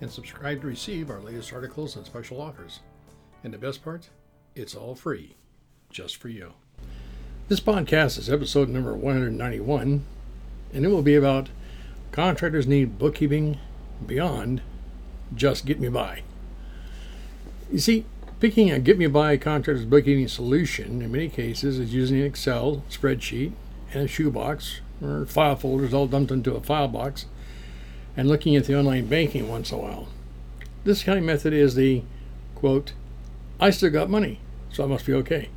and subscribe to receive our latest articles and special offers. And the best part, it's all free, just for you. This podcast is episode number 191, and it will be about contractors need bookkeeping beyond just get me by. You see, picking a get me by contractor's bookkeeping solution in many cases is using an Excel spreadsheet and a shoebox or file folders all dumped into a file box, and looking at the online banking once in a while. This kind of method is the, quote, I still got money, so I must be okay.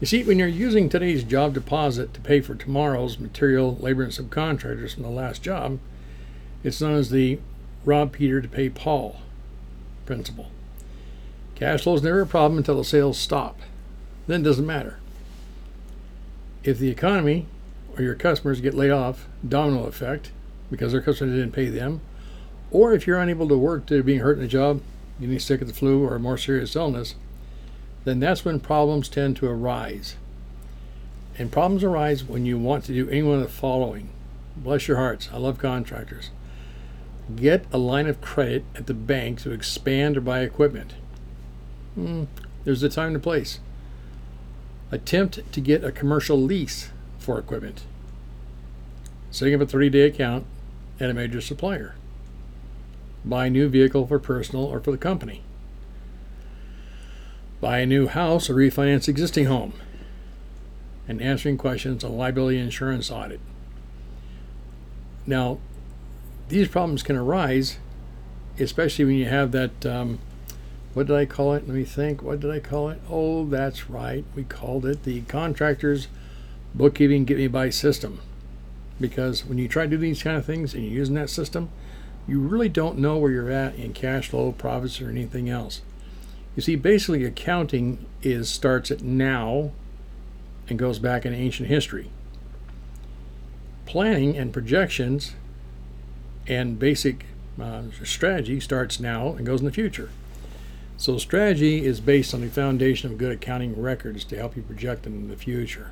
You see, when you're using today's job deposit to pay for tomorrow's material, labor, and subcontractors from the last job, it's known as the Rob Peter To Pay Paul principle. Cash flow is never a problem until the sales stop. Then it doesn't matter. If the economy or your customers get laid off, domino effect, because their customer didn't pay them, or if you're unable to work due to being hurt in a job, getting sick of the flu, or a more serious illness, then that's when problems tend to arise. And problems arise when you want to do any one of the following. Bless your hearts, I love contractors. Get a line of credit at the bank to expand or buy equipment. There's a time and place. Attempt to get a commercial lease for equipment. Setting up a 30-day account at a major supplier. Buy a new vehicle for personal or for the company. Buy a new house or refinance existing home. And answering questions on liability insurance audit. Now, these problems can arise, especially when you have that, what did I call it? Oh, that's right. We called it the Contractor's Bookkeeping Get Me By system. Because when you try to do these kind of things and you're using that system, you really don't know where you're at in cash flow, profits, or anything else. You see, basically accounting starts at now and goes back in ancient history. Planning and projections and basic strategy starts now and goes in the future. So strategy is based on the foundation of good accounting records to help you project them in the future.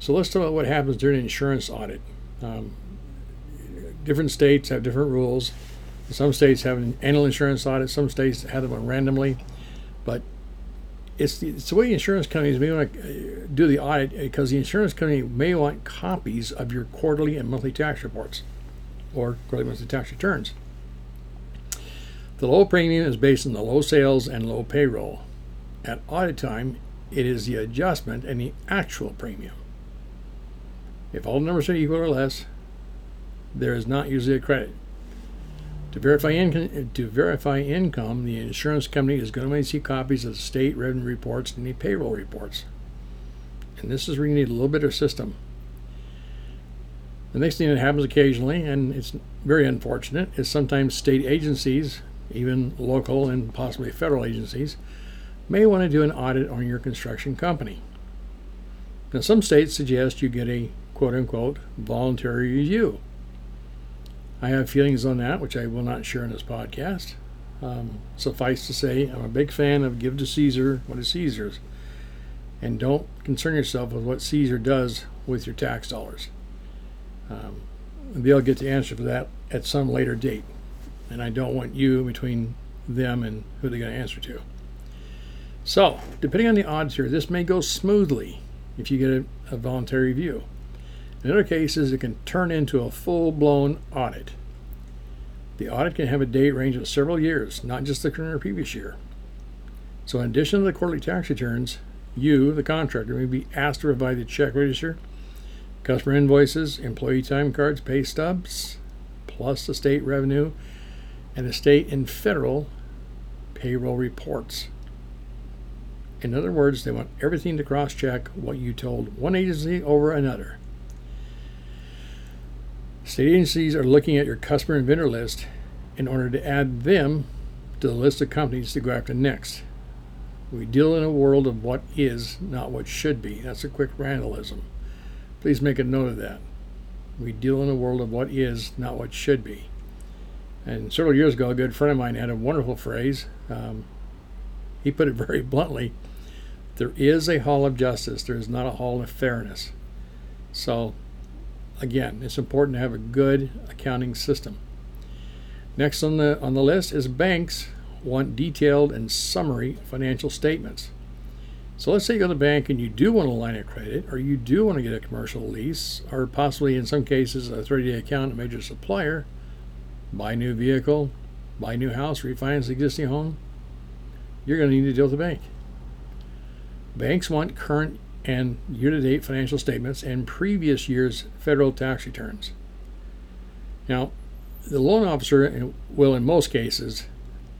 So let's talk about what happens during an insurance audit. Different states have different rules. Some states have an annual insurance audit. Some states have them randomly. But it's the way insurance companies may want to do the audit, because the insurance company may want copies of your quarterly and monthly tax reports or quarterly monthly tax returns. The low premium is based on the low sales and low payroll. At audit time, it is the adjustment and the actual premium. If all the numbers are equal or less, there is not usually a credit. To verify income, the insurance company is going to receive copies of state revenue reports and the payroll reports. And this is where you need a little bit of system. The next thing that happens occasionally, and it's very unfortunate, is sometimes state agencies, even local and possibly federal agencies, may want to do an audit on your construction company. Now, some states suggest you get a quote-unquote voluntary review. I have feelings on that, which I will not share in this podcast. Suffice to say, I'm a big fan of give to Caesar what is Caesar's, and don't concern yourself with what Caesar does with your tax dollars. They'll get the answer for that at some later date, and I don't want you between them and who they're going to answer to. So, depending on the odds here, this may go smoothly if you get a voluntary review. In other cases, it can turn into a full-blown audit. The audit can have a date range of several years, not just the current or previous year. So in addition to the quarterly tax returns, you, the contractor, may be asked to provide the check register, customer invoices, employee time cards, pay stubs, plus the state revenue, and the state and federal payroll reports. In other words, they want everything to cross-check what you told one agency over another. State agencies are looking at your customer and vendor list in order to add them to the list of companies to go after next. We deal in a world of what is, not what should be. That's a quick Randallism. Please make a note of that. We deal in a world of what is, not what should be. And several years ago, a good friend of mine had a wonderful phrase. He put it very bluntly. There is a hall of justice. There is not a hall of fairness. So, again, it's important to have a good accounting system. Next on the list is banks want detailed and summary financial statements. So let's say you go to the bank and you do want a line of credit, or you do want to get a commercial lease, or possibly in some cases a 30-day account at a major supplier, buy a new vehicle, buy a new house, refinance the existing home. You're going to need to deal with the bank. Banks want current and year-to-date financial statements and previous year's federal tax returns. Now, the loan officer will, in most cases,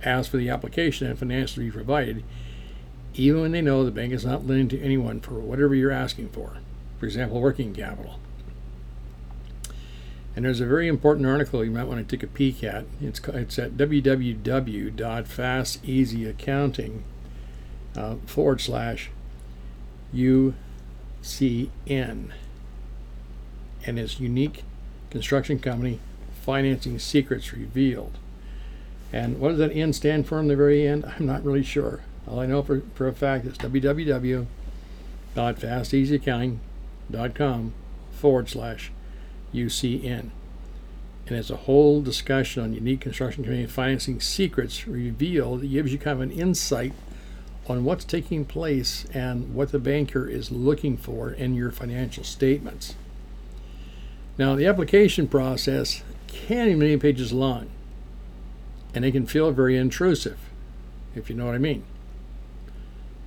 ask for the application and financials to be provided, even when they know the bank is not lending to anyone for whatever you're asking for example, working capital. And there's a very important article you might want to take a peek at. It's at www.fasteasyaccounting.com /UCN, and its unique construction company financing secrets revealed. And what does that N stand for in the very end? I'm not really sure. All I know for a fact is www.fasteasyaccounting.com /UCN, and it's a whole discussion on unique construction company financing secrets revealed. It gives you kind of an insight on what's taking place and what the banker is looking for in your financial statements. Now, the application process can be many pages long, and it can feel very intrusive, if you know what I mean.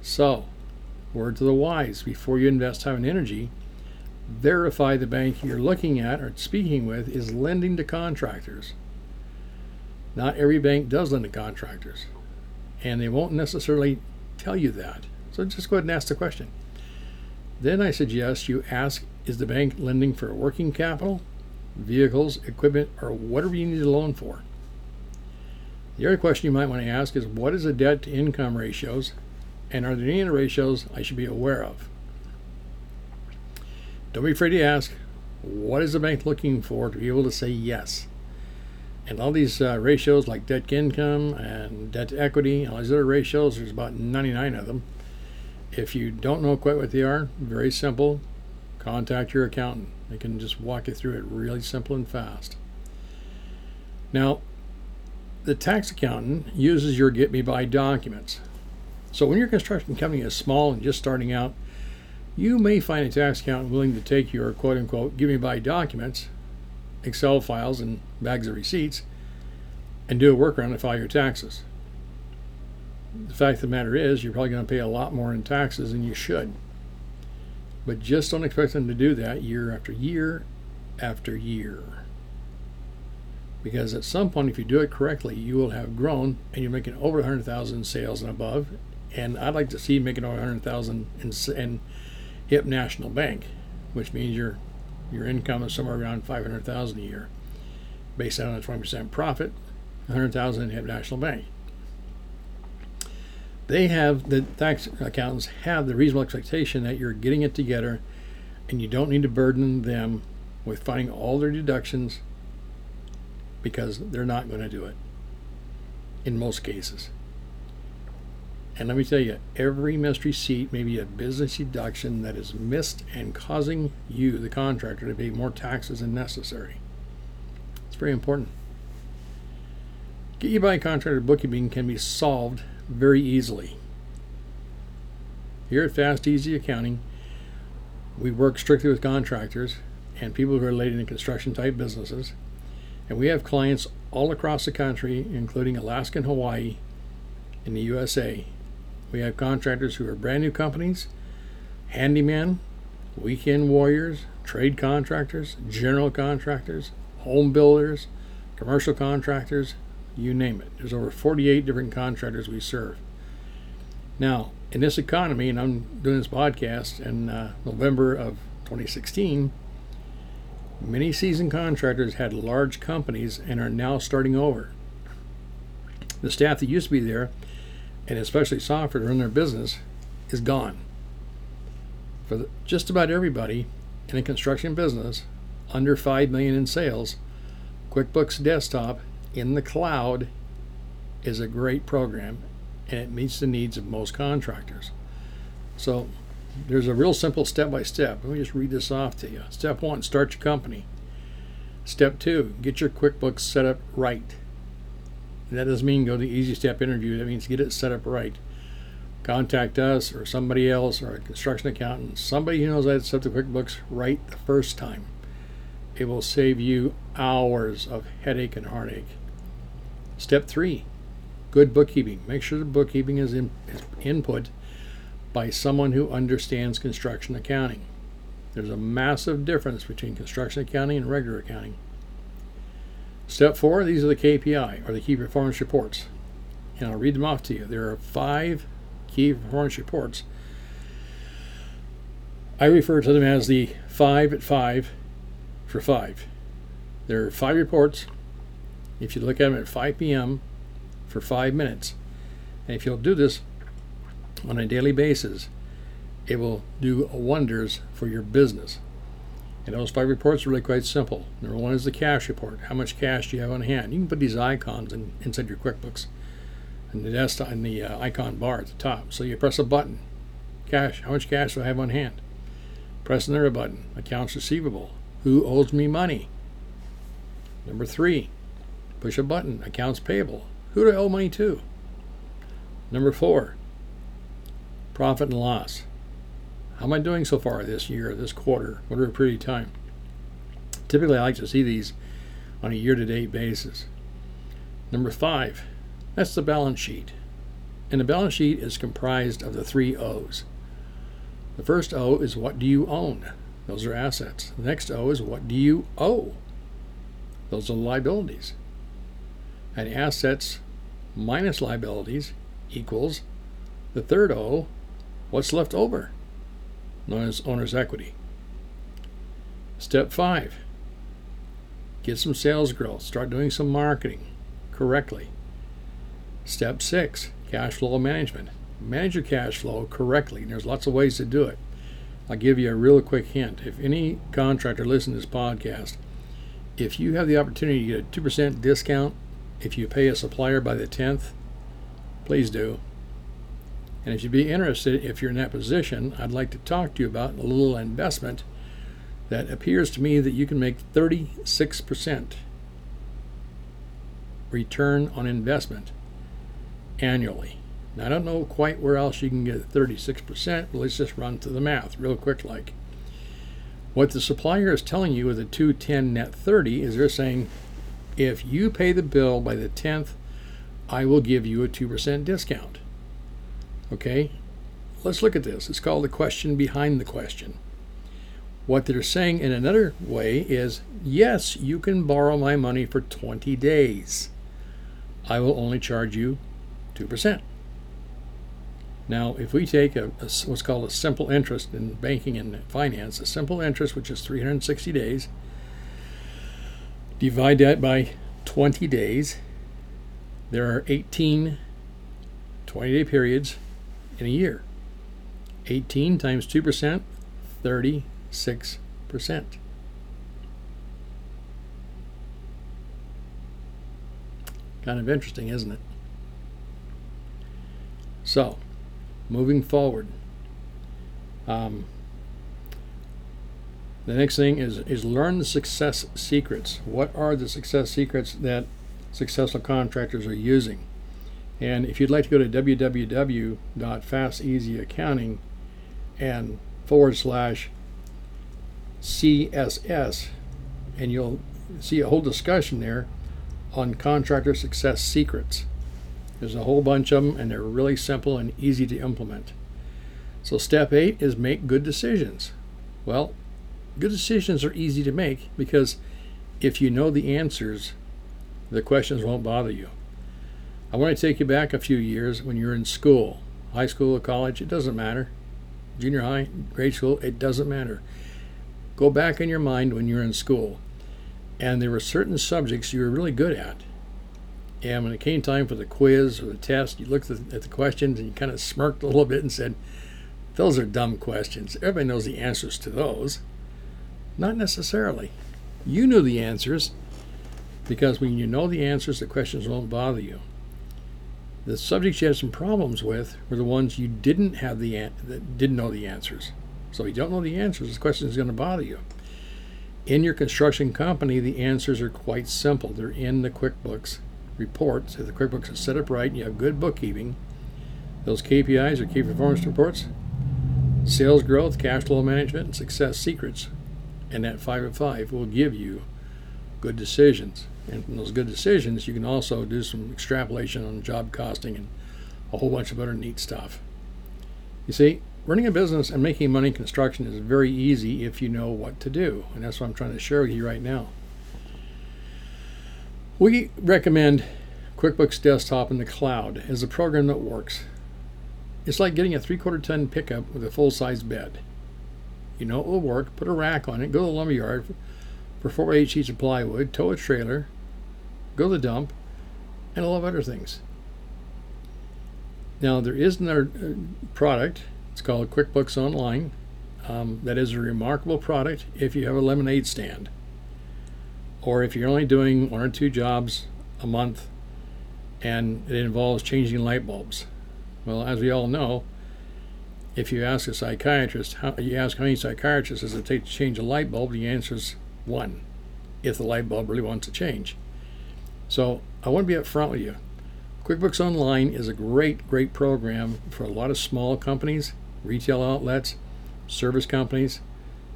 So, word to the wise, before you invest time and energy, verify the bank you're looking at or speaking with is lending to contractors. Not every bank does lend to contractors, and they won't necessarily tell you that. So just go ahead and ask the question. Then I suggest you ask, is the bank lending for working capital, vehicles, equipment, or whatever you need a loan for? The other question you might want to ask is, what is the debt to income ratios, and are there any other ratios I should be aware of? Don't be afraid to ask, what is the bank looking for to be able to say yes? And all these ratios like debt to income and debt to equity, and all these other ratios, there's about 99 of them. If you don't know quite what they are, very simple, contact your accountant. They can just walk you through it really simple and fast. Now, the tax accountant uses your get-me-by documents. So when your construction company is small and just starting out, you may find a tax accountant willing to take your quote-unquote get-me-by documents, Excel files and bags of receipts, and do a workaround to file your taxes. The fact of the matter is, you're probably going to pay a lot more in taxes than you should. But just don't expect them to do that year after year after year. Because at some point, if you do it correctly, you will have grown and you're making over 100,000 sales and above. And I'd like to see you making over 100,000 and hip National Bank, which means your income is somewhere around 500,000 a year, based on a 20% profit, 100,000 in Hip National Bank. They have, the tax accountants have the reasonable expectation that you're getting it together, and you don't need to burden them with finding all their deductions, because they're not going to do it in most cases. And let me tell you, every missed receipt may be a business deduction that is missed and causing you, the contractor, to pay more taxes than necessary. It's very important. Get you by a contractor bookkeeping can be solved very easily. Here at Fast Easy Accounting, we work strictly with contractors and people who are related to construction type businesses. And we have clients all across the country, including Alaska and Hawaii in the USA. We have contractors who are brand new companies, handyman, weekend warriors, trade contractors, general contractors, home builders, commercial contractors, you name it. There's over 48 different contractors we serve. Now, in this economy, and I'm doing this podcast in November of 2016, many seasoned contractors had large companies and are now starting over. The staff that used to be there, and especially software to run their business, is gone. For just about everybody in the construction business, under $5 million in sales, QuickBooks Desktop in the cloud is a great program, and it meets the needs of most contractors. So there's a real simple step-by-step. Let me just read this off to you. Step 1, start your company. Step 2, get your QuickBooks set up right. That doesn't mean go to the Easy Step interview. That means get it set up right. Contact us or somebody else or a construction accountant, somebody who knows how to set the QuickBooks right the first time. It will save you hours of headache and heartache. Step 3, good bookkeeping. Make sure the bookkeeping is input by someone who understands construction accounting. There's a massive difference between construction accounting and regular accounting. Step 4, these are the KPI, or the key performance reports. And I'll read them off to you. There are 5 key performance reports. I refer to them as the 5 at 5 for 5. There are 5 reports. If you look at them at 5 p.m. for 5 minutes, and if you'll do this on a daily basis, it will do wonders for your business. And those 5 reports are really quite simple. Number 1 is the cash report. How much cash do you have on hand? You can put these icons inside your QuickBooks and the desktop and the icon bar at the top. So you press a button, cash. How much cash do I have on hand? Press another button, accounts receivable. Who owes me money? Number 3, push a button, accounts payable. Who do I owe money to? Number 4, profit and loss. How am I doing so far this year, this quarter, whatever period of time? Typically, I like to see these on a year-to-date basis. Number 5, that's the balance sheet. And the balance sheet is comprised of the 3 O's. The first O is what do you own? Those are assets. The next O is what do you owe? Those are liabilities. And assets minus liabilities equals the third O, what's left over, known as owner's equity. Step 5, get some sales growth. Start doing some marketing correctly. Step 6, cash flow management. Manage your cash flow correctly. And there's lots of ways to do it. I'll give you a real quick hint. If any contractor listens to this podcast, if you have the opportunity to get a 2% discount if you pay a supplier by the 10th, please do. And if you'd be interested, if you're in that position, I'd like to talk to you about a little investment that appears to me that you can make 36% return on investment annually. Now, I don't know quite where else you can get 36%, but let's just run through the math real quick like. What the supplier is telling you with a 210 net 30 is they're saying, if you pay the bill by the 10th, I will give you a 2% discount. Okay, let's look at this. It's called the question behind the question. What they're saying in another way is, yes, you can borrow my money for 20 days. I will only charge you 2%. Now, if we take a what's called a simple interest in banking and finance, a simple interest, which is 360 days, divide that by 20 days, there are 18 20-day periods in a year. 18 times 2%, 36%. Kind of interesting, isn't it? So, moving forward, the next thing is learn the success secrets. What are the success secrets that successful contractors are using? And if you'd like to go to www.fasteasyaccounting and /CSS, and you'll see a whole discussion there on contractor success secrets. There's a whole bunch of them, and they're really simple and easy to implement. So step 8 is make good decisions. Well, good decisions are easy to make because if you know the answers, the questions won't bother you. I want to take you back a few years when you're in school, high school or college, it doesn't matter. Junior high, grade school, it doesn't matter. Go back in your mind when you're in school, and there were certain subjects you were really good at, And when it came time for the quiz or the test, you looked at the questions and you kind of smirked a little bit and said, those are dumb questions. Everybody knows the answers to those. Not necessarily. You knew the answers, because when you know the answers, the questions won't bother you. The subjects you had some problems with were the ones you didn't have that didn't know the answers. So if you don't know the answers, this question is going to bother you. In your construction company, the answers are quite simple. They're in the QuickBooks reports. If the QuickBooks is set up right and you have good bookkeeping, those KPIs, or key performance reports, sales growth, cash flow management, and success secrets, and that 5 of 5 will give you good decisions. And from those good decisions, you can also do some extrapolation on job costing and a whole bunch of other neat stuff. You see, running a business and making money in construction is very easy if you know what to do, and that's what I'm trying to share with you right now. We recommend QuickBooks Desktop in the cloud as a program that works. It's like getting a 3/4 ton pickup with a full-size bed. You know it will work. Put a rack on it, go to the lumberyard for 4 8 sheets of plywood, tow a trailer, go to the dump, and a lot of other things. Now, there is another product. It's called QuickBooks Online. That is a remarkable product if you have a lemonade stand, or if you're only doing 1 or 2 jobs a month and it involves changing light bulbs. Well, as we all know, if you ask a psychiatrist, how many psychiatrists does it take to change a light bulb, the answer is 1, if the light bulb really wants to change. So I want to be up front with you. QuickBooks Online is a great, great program for a lot of small companies, retail outlets, service companies.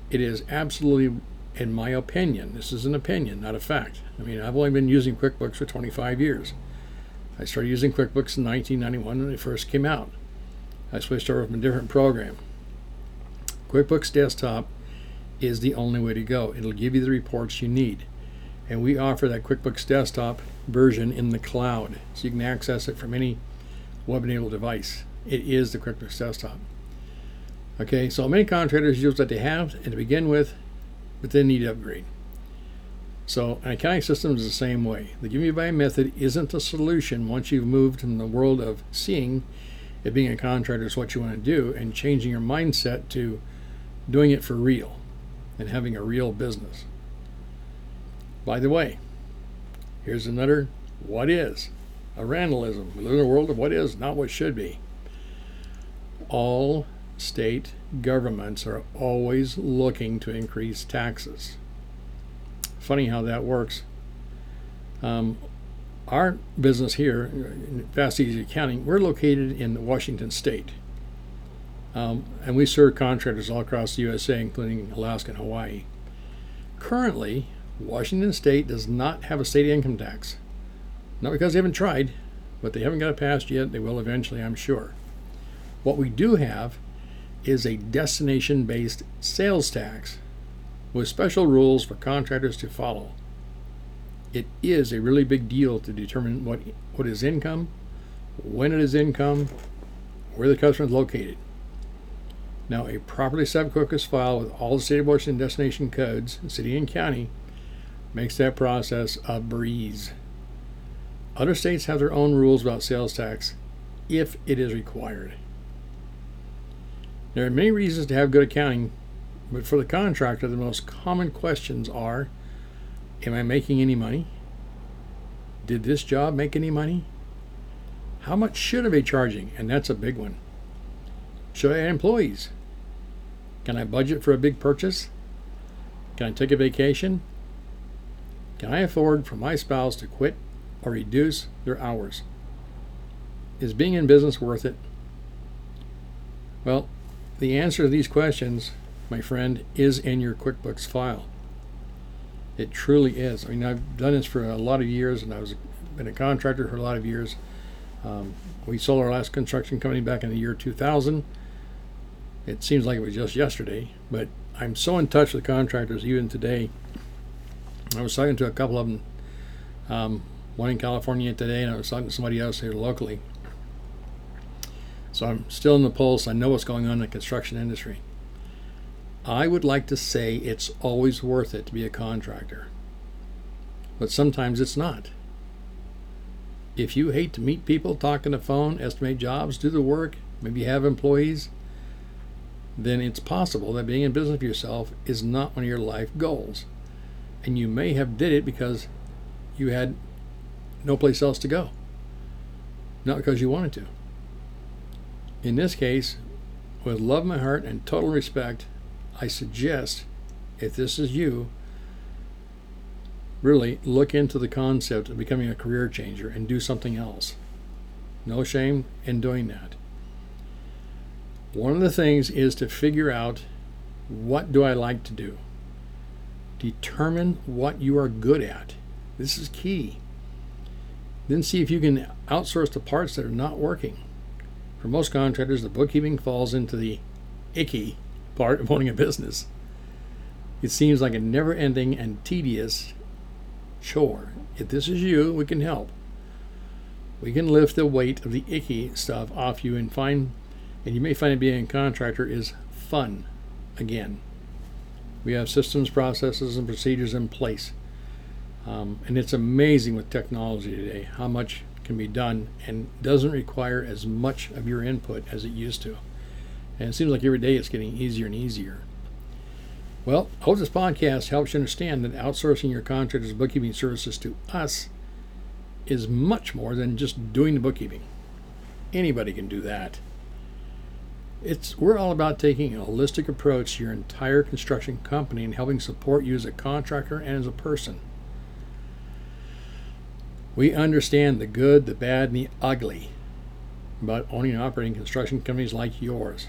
It is absolutely, in my opinion, this is an opinion, not a fact. I mean, I've only been using QuickBooks for 25 years. I started using QuickBooks in 1991 when it first came out. I switched over from a different program. QuickBooks Desktop is the only way to go. It'll give you the reports you need. And we offer that QuickBooks Desktop version in the cloud, so you can access it from any web-enabled device. It is the QuickBooks Desktop. Okay, so many contractors use what they have and to begin with, but they need to upgrade. So an accounting system is the same way. The give me by method isn't a solution once you've moved from the world of seeing it being a contractor is what you want to do and changing your mindset to doing it for real and having a real business. By the way, here's another what is, a Radleyism. We live in a world of what is, not what should be. All state governments are always looking to increase taxes. Funny how that works. Our business here, Fast Easy Accounting, we're located in Washington State. And we serve contractors all across the USA, including Alaska and Hawaii. Currently, Washington State does not have a state income tax. Not because they haven't tried, but they haven't got it passed yet. They will eventually, I'm sure. What we do have is a destination-based sales tax with special rules for contractors to follow. It is a really big deal to determine what is income, when it is income, where the customer is located. Now, a properly set QuickBooks file with all the state of Washington destination codes, city and county, makes that process a breeze. Other states have their own rules about sales tax if it is required. There are many reasons to have good accounting, but for the contractor, the most common questions are, am I making any money? Did this job make any money? How much should I be charging? And that's a big one. Should I add employees? Can I budget for a big purchase? Can I take a vacation? Can I afford for my spouse to quit or reduce their hours? Is being in business worth it? Well, the answer to these questions, my friend, is in your QuickBooks file. It truly is. I mean, I've done this for a lot of years, and I've been a contractor for a lot of years. We sold our last construction company back in the year 2000. It seems like it was just yesterday, but I'm so in touch with contractors even today. I was talking to a couple of them, one in California today, and I was talking to somebody else here locally. So I'm still in the pulse. I know what's going on in the construction industry. I would like to say it's always worth it to be a contractor, but sometimes it's not. If you hate to meet people, talk on the phone, estimate jobs, do the work, maybe have employees, then it's possible that being in business for yourself is not one of your life goals. And you may have did it because you had no place else to go, not because you wanted to. In this case, with love in my heart and total respect, I suggest, if this is you, really look into the concept of becoming a career changer and do something else. No shame in doing that. One of the things is to figure out, what do I like to do? Determine what you are good at. This is key. Then see if you can outsource the parts that are not working. For most contractors, the bookkeeping falls into the icky part of owning a business. It seems like a never-ending and tedious chore. If this is you, we can help. We can lift the weight of the icky stuff off you, and you may find that being a contractor is fun again. We have systems, processes, and procedures in place. And it's amazing with technology today how much can be done and doesn't require as much of your input as it used to. And it seems like every day it's getting easier and easier. Well, I hope this podcast helps you understand that outsourcing your contractor's bookkeeping services to us is much more than just doing the bookkeeping. Anybody can do that. We're all about taking a holistic approach to your entire construction company and helping support you as a contractor and as a person. We understand the good, the bad, and the ugly about owning and operating construction companies like yours,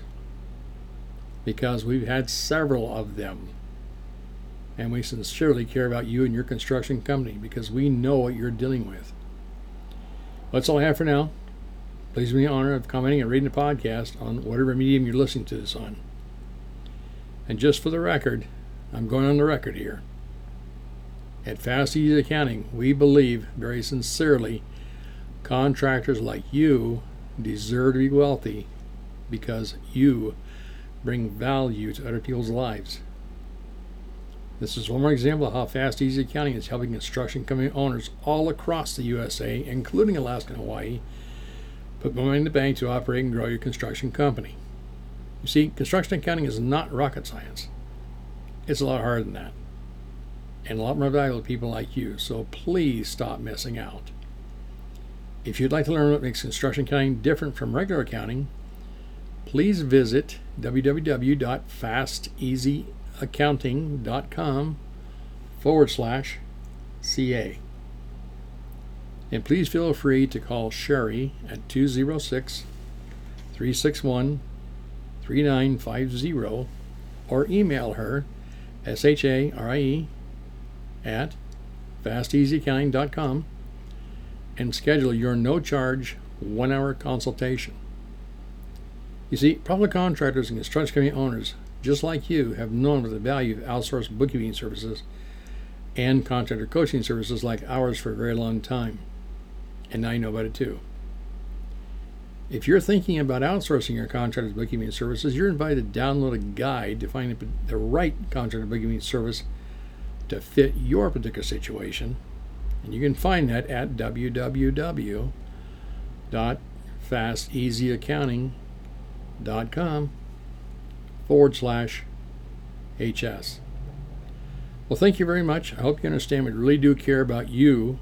because we've had several of them, and we sincerely care about you and your construction company because we know what you're dealing with. That's all I have for now. Please do me the honor of commenting and reading the podcast on whatever medium you're listening to this on. And just for the record, I'm going on the record here. At Fast Easy Accounting, we believe very sincerely contractors like you deserve to be wealthy because you bring value to other people's lives. This is one more example of how Fast Easy Accounting is helping construction company owners all across the USA, including Alaska and Hawaii, put money in the bank to operate and grow your construction company. You see, construction accounting is not rocket science. It's a lot harder than that, and a lot more valuable to people like you, so please stop missing out. If you'd like to learn what makes construction accounting different from regular accounting, please visit www.fasteasyaccounting.com/CA. And please feel free to call Sherry at 206-361-3950 or email her sharie@fasteasyaccounting.com and schedule your no-charge one-hour consultation. You see, public contractors and construction company owners just like you have known the value of outsourced bookkeeping services and contractor coaching services like ours for a very long time, and now you know about it too. If you're thinking about outsourcing your contractor's bookkeeping services, you're invited to download a guide to find the right contractor bookkeeping service to fit your particular situation, and you can find that at www.fasteasyaccounting.com/HS. Well, thank you very much. I hope you understand we really do care about you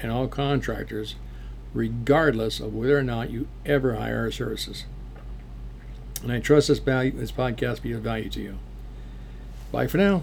and all contractors, regardless of whether or not you ever hire our services. And I trust this podcast be of value to you. Bye for now.